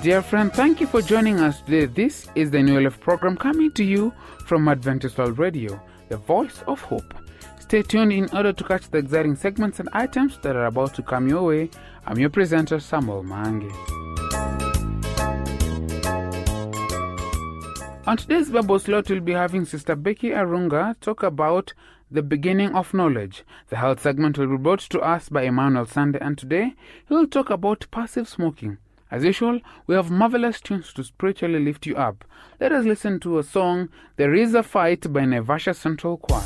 Dear friend, thank you for joining us today. This is the New Life program coming to you from Adventist World Radio, the voice of hope. Stay tuned in order to catch the exciting segments and items that are about to come your way. I'm your presenter, Samuel Mange. On today's Bible slot, we'll be having Sister Becky Arunga talk about the beginning of knowledge. The health segment will be brought to us by Emmanuel Sande, and today he'll talk about passive smoking. As usual, we have marvelous tunes to spiritually lift you up. Let us listen to a song, There Is a Fight, by Naivasha Central Choir.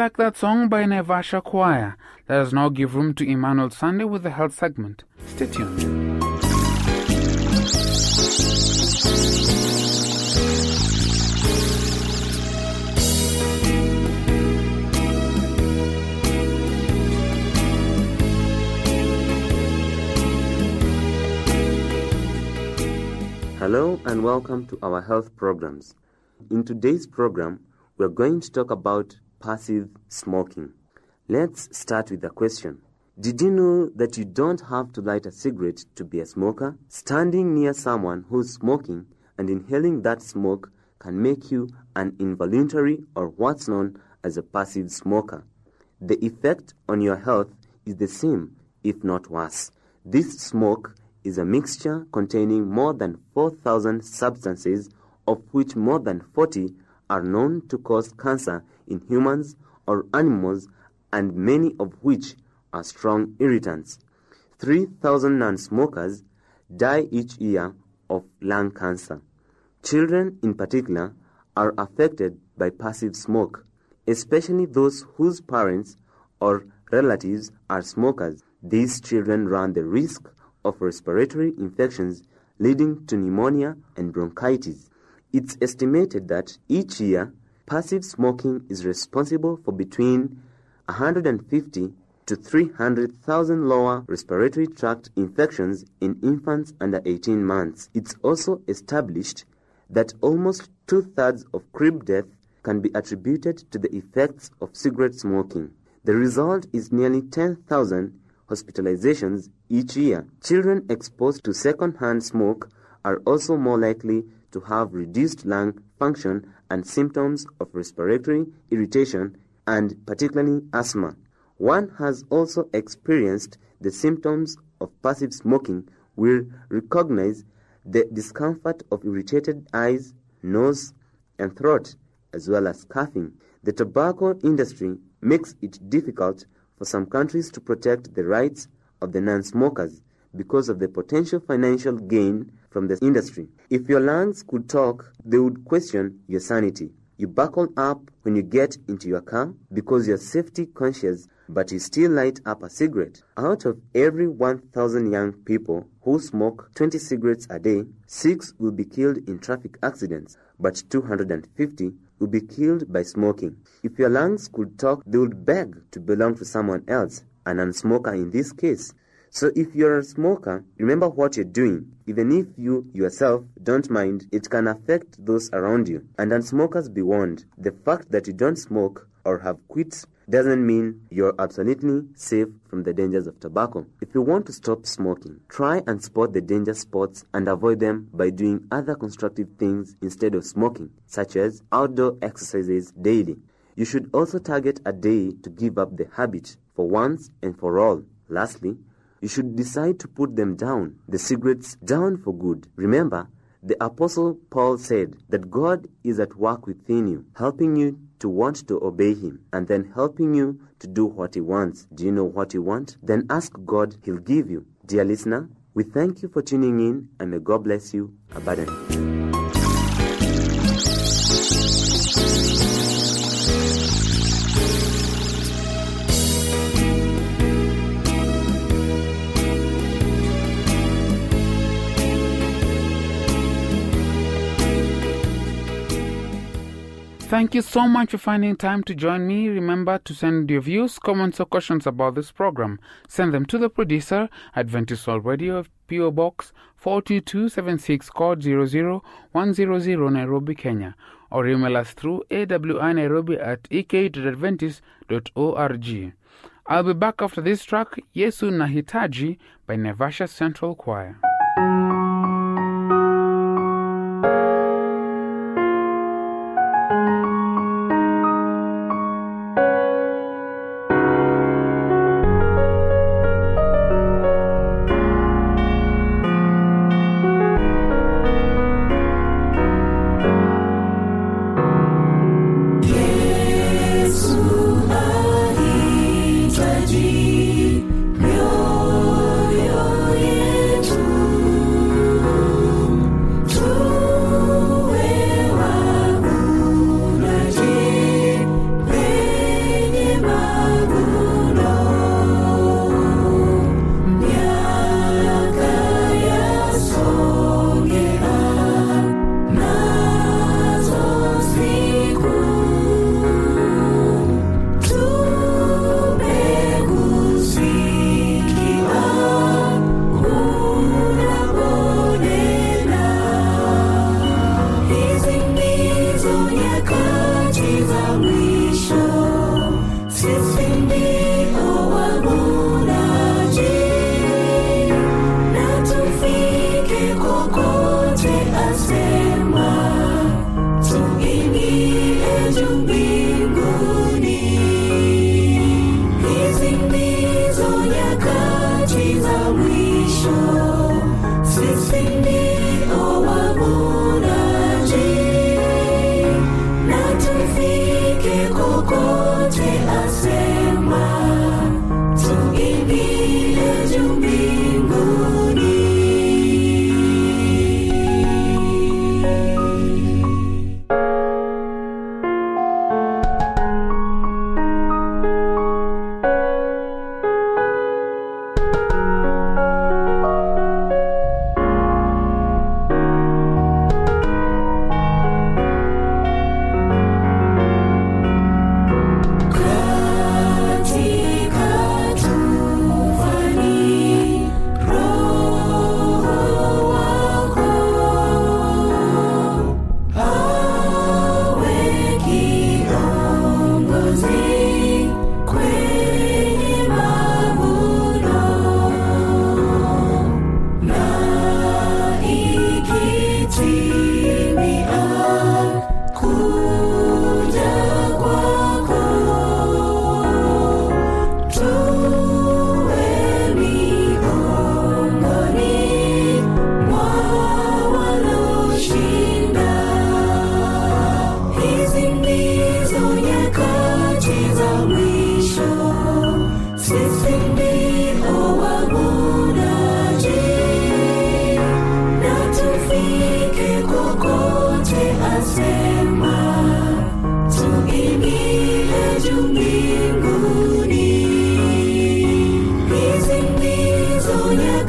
like that song by Naivasha Choir. Let us now give room to Emmanuel Sande with the health segment. Stay tuned. Hello and welcome to our health programs. In today's program, we are going to talk about passive smoking. Let's start with the question. Did you know that you don't have to light a cigarette to be a smoker? Standing near someone who's smoking and inhaling that smoke can make you an involuntary or what's known as a passive smoker. The effect on your health is the same, if not worse. This smoke is a mixture containing more than 4,000 substances, of which more than 40 are known to cause cancer in humans or animals, and many of which are strong irritants. 3,000 non-smokers die each year of lung cancer. Children, in particular, are affected by passive smoke, especially those whose parents or relatives are smokers. These children run the risk of respiratory infections leading to pneumonia and bronchitis. It's estimated that each year, passive smoking is responsible for between 150 to 300,000 lower respiratory tract infections in infants under 18 months. It's also established that almost 2/3 of crib death can be attributed to the effects of cigarette smoking. The result is nearly 10,000 hospitalizations each year. Children exposed to second-hand smoke are also more likely to have reduced lung function and symptoms of respiratory irritation and particularly asthma. One has also experienced the symptoms of passive smoking will recognize the discomfort of irritated eyes, nose, and throat, as well as coughing. The tobacco industry makes it difficult for some countries to protect the rights of the non-smokers because of the potential financial gain from the industry. If your lungs could talk, they would question your sanity. You buckle up when you get into your car because you're safety conscious, but you still light up a cigarette. Out of every 1,000 young people who smoke 20 cigarettes a day, 6 will be killed in traffic accidents, but 250 will be killed by smoking. If your lungs could talk, they would beg to belong to someone else, an unsmoker in this case. So if you're a smoker, remember what you're doing. Even if you yourself don't mind, it can affect those around you. And unsmokers, be warned, the fact that you don't smoke or have quit doesn't mean you're absolutely safe from the dangers of tobacco. If you want to stop smoking, try and spot the danger spots and avoid them by doing other constructive things instead of smoking, such as outdoor exercises daily. You should also target a day to give up the habit for once and for all. Lastly, you should decide to put them down, the cigarettes down for good. Remember, the Apostle Paul said that God is at work within you, helping you to want to obey Him, and then helping you to do what He wants. Do you know what you want? Then ask God, He'll give you. Dear listener, we thank you for tuning in, and may God bless you abundantly. Thank you so much for finding time to join me. Remember to send your views, comments, or questions about this program. Send them to the producer, Adventist World Radio, PO Box 42276, code 00100, Nairobi, Kenya. Or email us through awinairobi@ek.adventist.org. I'll be back after this track, Yesu Nahitaji by Naivasha Central Choir. Thank you.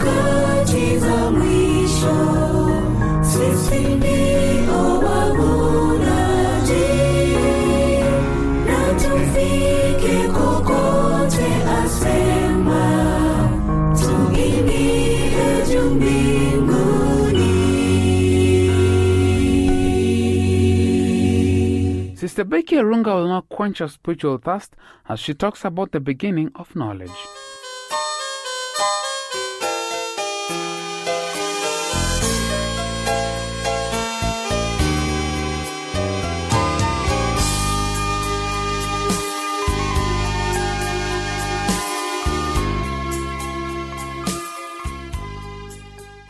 nyakati za mwisho, sisi ndio wabonaji, na tufike kokote asema, tuingie juu mbinguni. Sister Becky Arunga will not quench her spiritual thirst as she talks about the beginning of knowledge.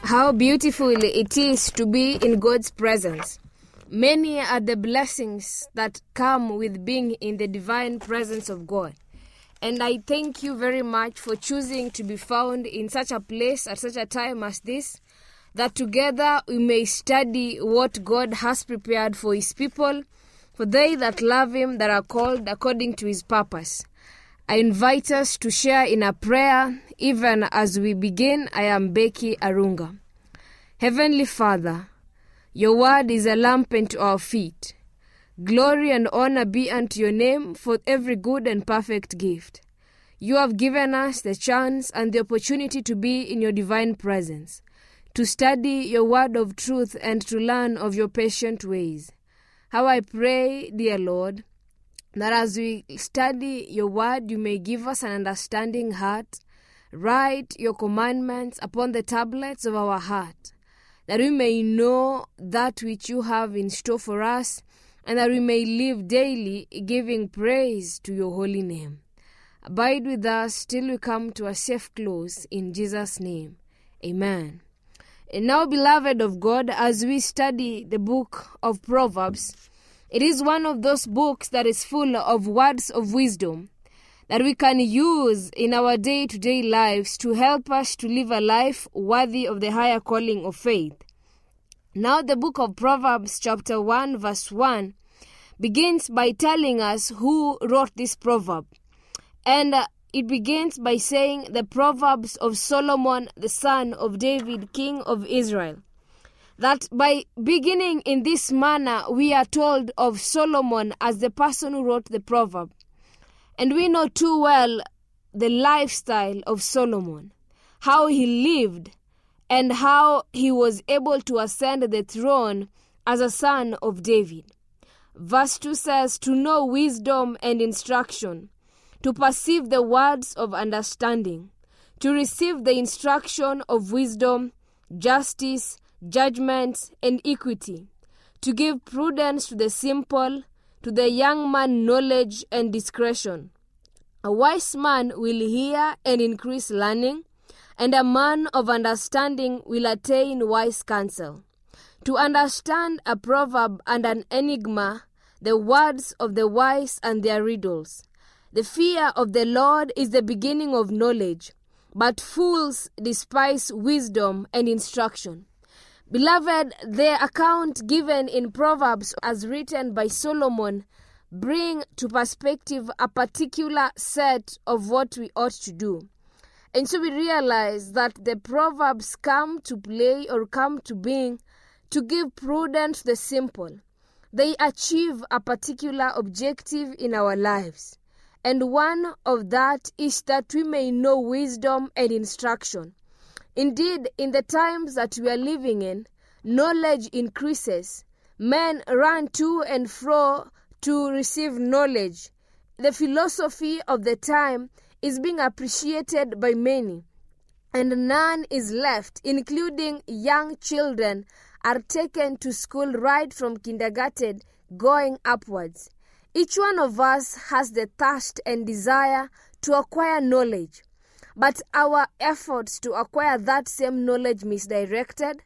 How beautiful it is to be in God's presence. Many are the blessings that come with being in the divine presence of God. And I thank you very much for choosing to be found in such a place at such a time as this, that together we may study what God has prepared for his people, for they that love him, that are called according to his purpose. I invite us to share in a prayer. Even as we begin, I am Becky Arunga. Heavenly Father, your word is a lamp unto our feet. Glory and honor be unto your name for every good and perfect gift. You have given us the chance and the opportunity to be in your divine presence, to study your word of truth and to learn of your patient ways. How I pray, dear Lord, that as we study your word, you may give us an understanding heart. Write your commandments upon the tablets of our heart, that we may know that which you have in store for us, and that we may live daily giving praise to your holy name. Abide with us till we come to a safe close, in Jesus' name. Amen. And now, beloved of God, as we study the book of Proverbs, it is one of those books that is full of words of wisdom that we can use in our day-to-day lives to help us to live a life worthy of the higher calling of faith. Now the book of Proverbs chapter 1 verse 1 begins by telling us who wrote this proverb. And it begins by saying the Proverbs of Solomon, the son of David, king of Israel. That by beginning in this manner, we are told of Solomon as the person who wrote the proverb. And we know too well the lifestyle of Solomon, how he lived and how he was able to ascend the throne as a son of David. Verse 2 says, to know wisdom and instruction, to perceive the words of understanding, to receive the instruction of wisdom, justice, judgment, and equity, to give prudence to the simple, to the young man knowledge and discretion. A wise man will hear and increase learning, and a man of understanding will attain wise counsel. To understand a proverb and an enigma, the words of the wise and their riddles. The fear of the Lord is the beginning of knowledge, but fools despise wisdom and instruction. Beloved, the account given in Proverbs as written by Solomon bring to perspective a particular set of what we ought to do. And so we realize that the Proverbs come to play or come to being to give prudence to the simple. They achieve a particular objective in our lives. And one of that is that we may know wisdom and instruction. Indeed, in the times that we are living in, knowledge increases. Men run to and fro to receive knowledge. The philosophy of the time is being appreciated by many, and none is left, including young children are taken to school right from kindergarten going upwards. Each one of us has the thirst and desire to acquire knowledge. But our efforts to acquire that same knowledge misdirected.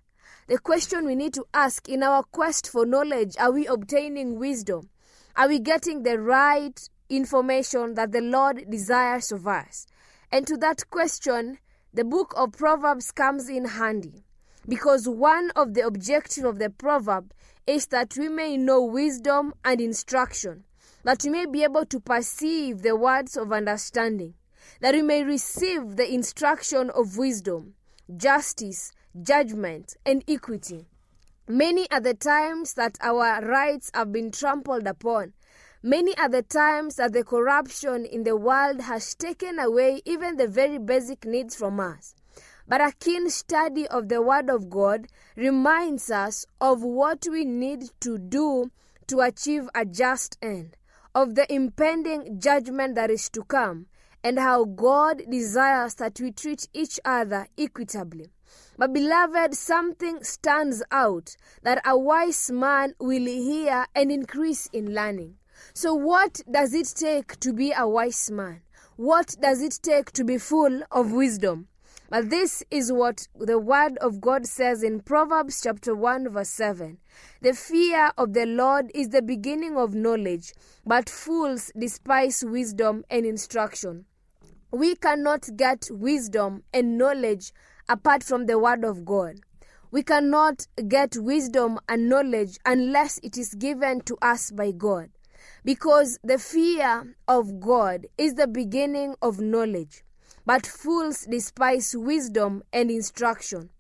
The question we need to ask in our quest for knowledge, are we obtaining wisdom? Are we getting the right information that the Lord desires of us? And to that question, the book of Proverbs comes in handy, because one of the objectives of the proverb is that we may know wisdom and instruction, that we may be able to perceive the words of understanding, that we may receive the instruction of wisdom, justice, judgment, and equity. Many are the times that our rights have been trampled upon. Many are the times that the corruption in the world has taken away even the very basic needs from us. But a keen study of the Word of God reminds us of what we need to do to achieve a just end, of the impending judgment that is to come, and how God desires that we treat each other equitably. But beloved, something stands out that a wise man will hear and increase in learning. So what does it take to be a wise man? What does it take to be full of wisdom? But this is what the Word of God says in Proverbs chapter 1 verse 7. The fear of the Lord is the beginning of knowledge, but fools despise wisdom and instruction. We cannot get wisdom and knowledge apart from the Word of God. We cannot get wisdom and knowledge unless it is given to us by God, because the fear of God is the beginning of knowledge. But fools despise wisdom and instruction.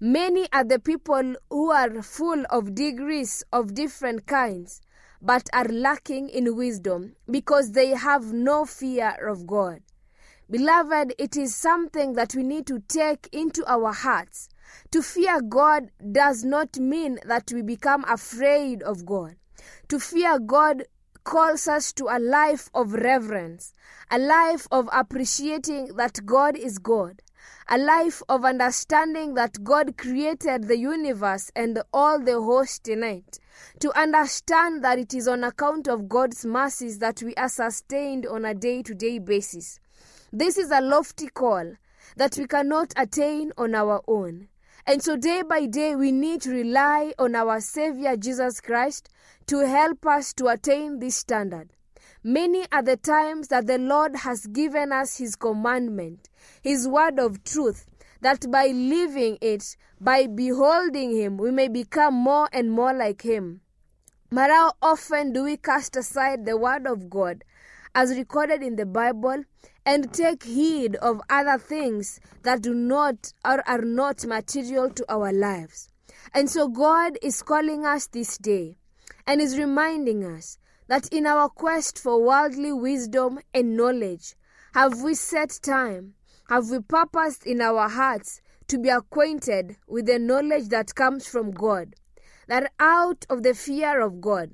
Many are the people who are full of degrees of different kinds, but are lacking in wisdom because they have no fear of God. Beloved, it is something that we need to take into our hearts. To fear God does not mean that we become afraid of God. To fear God calls us to a life of reverence, a life of appreciating that God is God, a life of understanding that God created the universe and all the hosts in it, to understand that it is on account of God's mercies that we are sustained on a day-to-day basis. This is a lofty call that we cannot attain on our own. And so day by day we need to rely on our Savior Jesus Christ to help us to attain this standard. Many are the times that the Lord has given us His commandment, His word of truth, that by living it, by beholding Him, we may become more and more like Him. But how often do we cast aside the Word of God as recorded in the Bible, and take heed of other things that do not or are not material to our lives? And so God is calling us this day and is reminding us that in our quest for worldly wisdom and knowledge, have we set time, have we purposed in our hearts to be acquainted with the knowledge that comes from God, that out of the fear of God.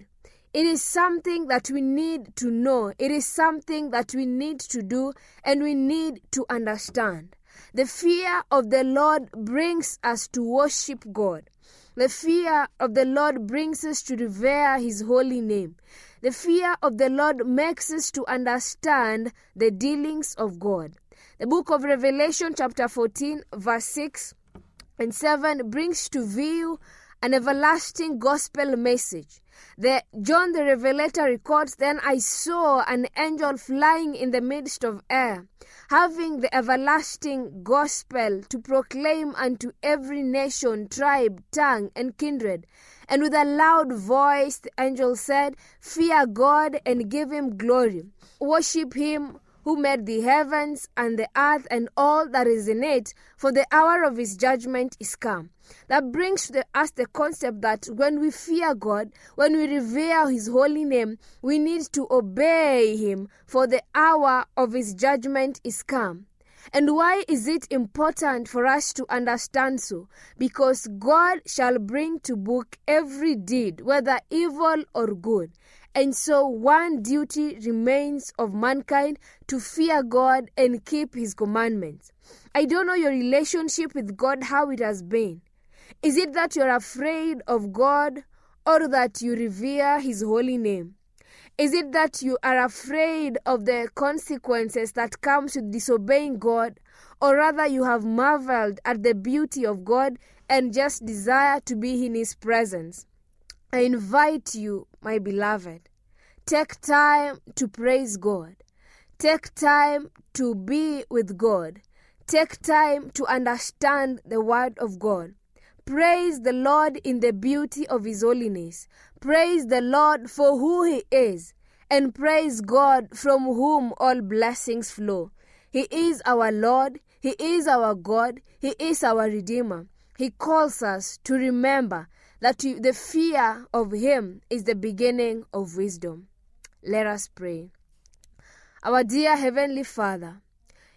It is something that we need to know. It is something that we need to do, and we need to understand. The fear of the Lord brings us to worship God. The fear of the Lord brings us to revere His holy name. The fear of the Lord makes us to understand the dealings of God. The book of Revelation chapter 14 verse 6 and 7 brings to view an everlasting gospel message. John the Revelator records, "Then I saw an angel flying in the midst of air, having the everlasting gospel to proclaim unto every nation, tribe, tongue, and kindred. And with a loud voice the angel said, Fear God and give Him glory. Worship Him who made the heavens and the earth and all that is in it, for the hour of His judgment is come." That brings to us the concept that when we fear God, when we revere His holy name, we need to obey Him, for the hour of His judgment is come. And why is it important for us to understand so? Because God shall bring to book every deed, whether evil or good. And so one duty remains of mankind: to fear God and keep His commandments. I don't know your relationship with God, how it has been. Is it that you're afraid of God, or that you revere His holy name? Is it that you are afraid of the consequences that come with disobeying God, or rather you have marveled at the beauty of God and just desire to be in His presence? I invite you, my beloved, take time to praise God. Take time to be with God. Take time to understand the Word of God. Praise the Lord in the beauty of His holiness. Praise the Lord for who He is, and praise God from whom all blessings flow. He is our Lord. He is our God. He is our Redeemer. He calls us to remember that the fear of Him is the beginning of wisdom. Let us pray. Our dear Heavenly Father,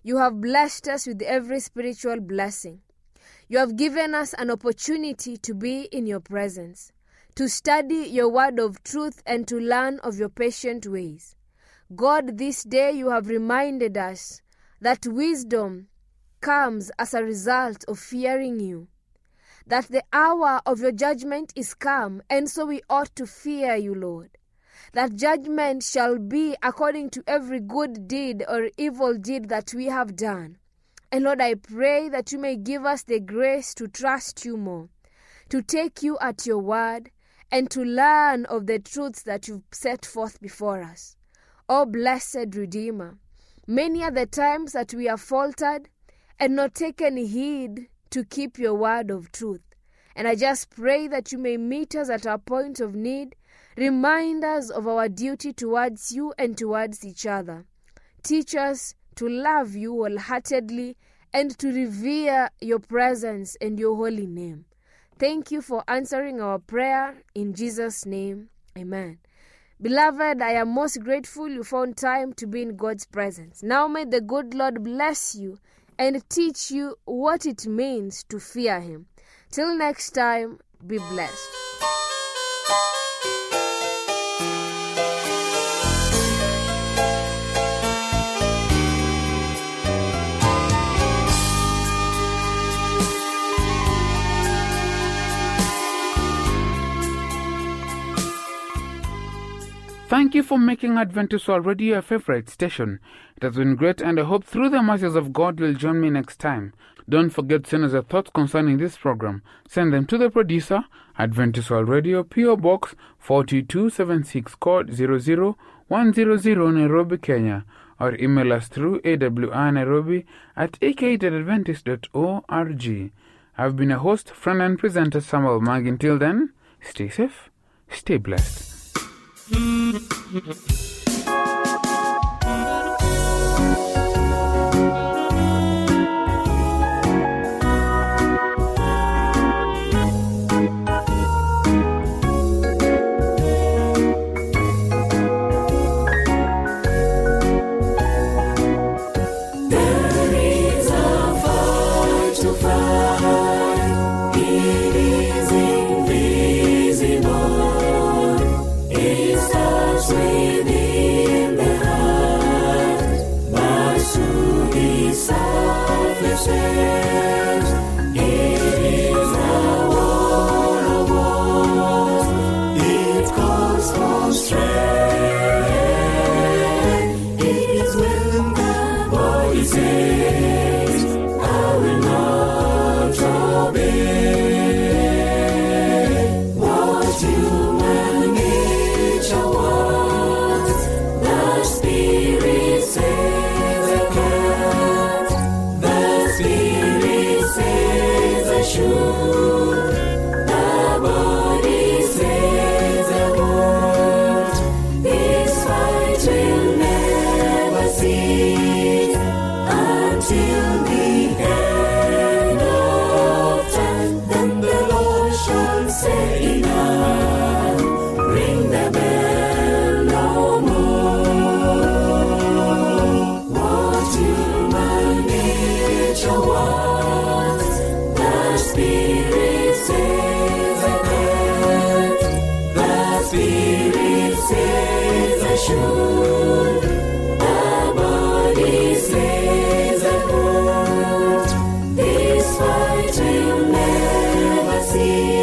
You have blessed us with every spiritual blessing. You have given us an opportunity to be in Your presence, to study Your word of truth and to learn of Your patient ways. God, this day You have reminded us that wisdom comes as a result of fearing You, that the hour of Your judgment is come, and so we ought to fear You, Lord. That judgment shall be according to every good deed or evil deed that we have done. And Lord, I pray that You may give us the grace to trust You more, to take You at Your word, and to learn of the truths that You've set forth before us. O blessed Redeemer, many are the times that we have faltered and not taken heed to keep Your word of truth. And I just pray that You may meet us at our point of need. Remind us of our duty towards You and towards each other. Teach us to love You wholeheartedly and to revere Your presence and Your holy name. Thank You for answering our prayer. In Jesus' name, amen. Beloved, I am most grateful you found time to be in God's presence. Now may the good Lord bless you and teach you what it means to fear Him. Till next time, be blessed. Thank you for making Adventist World Radio your favorite station. It has been great, and I hope through the mercies of God you'll join me next time. Don't forget to send us your thoughts concerning this program. Send them to the producer, Adventist World Radio, P.O. Box 4276, code 00100, Nairobi, Kenya. Or email us through awrnairobi@ak.adventist.org. I've been a host, friend, and presenter, Samuel Mange. Until then, stay safe, stay blessed. This fight will never cease.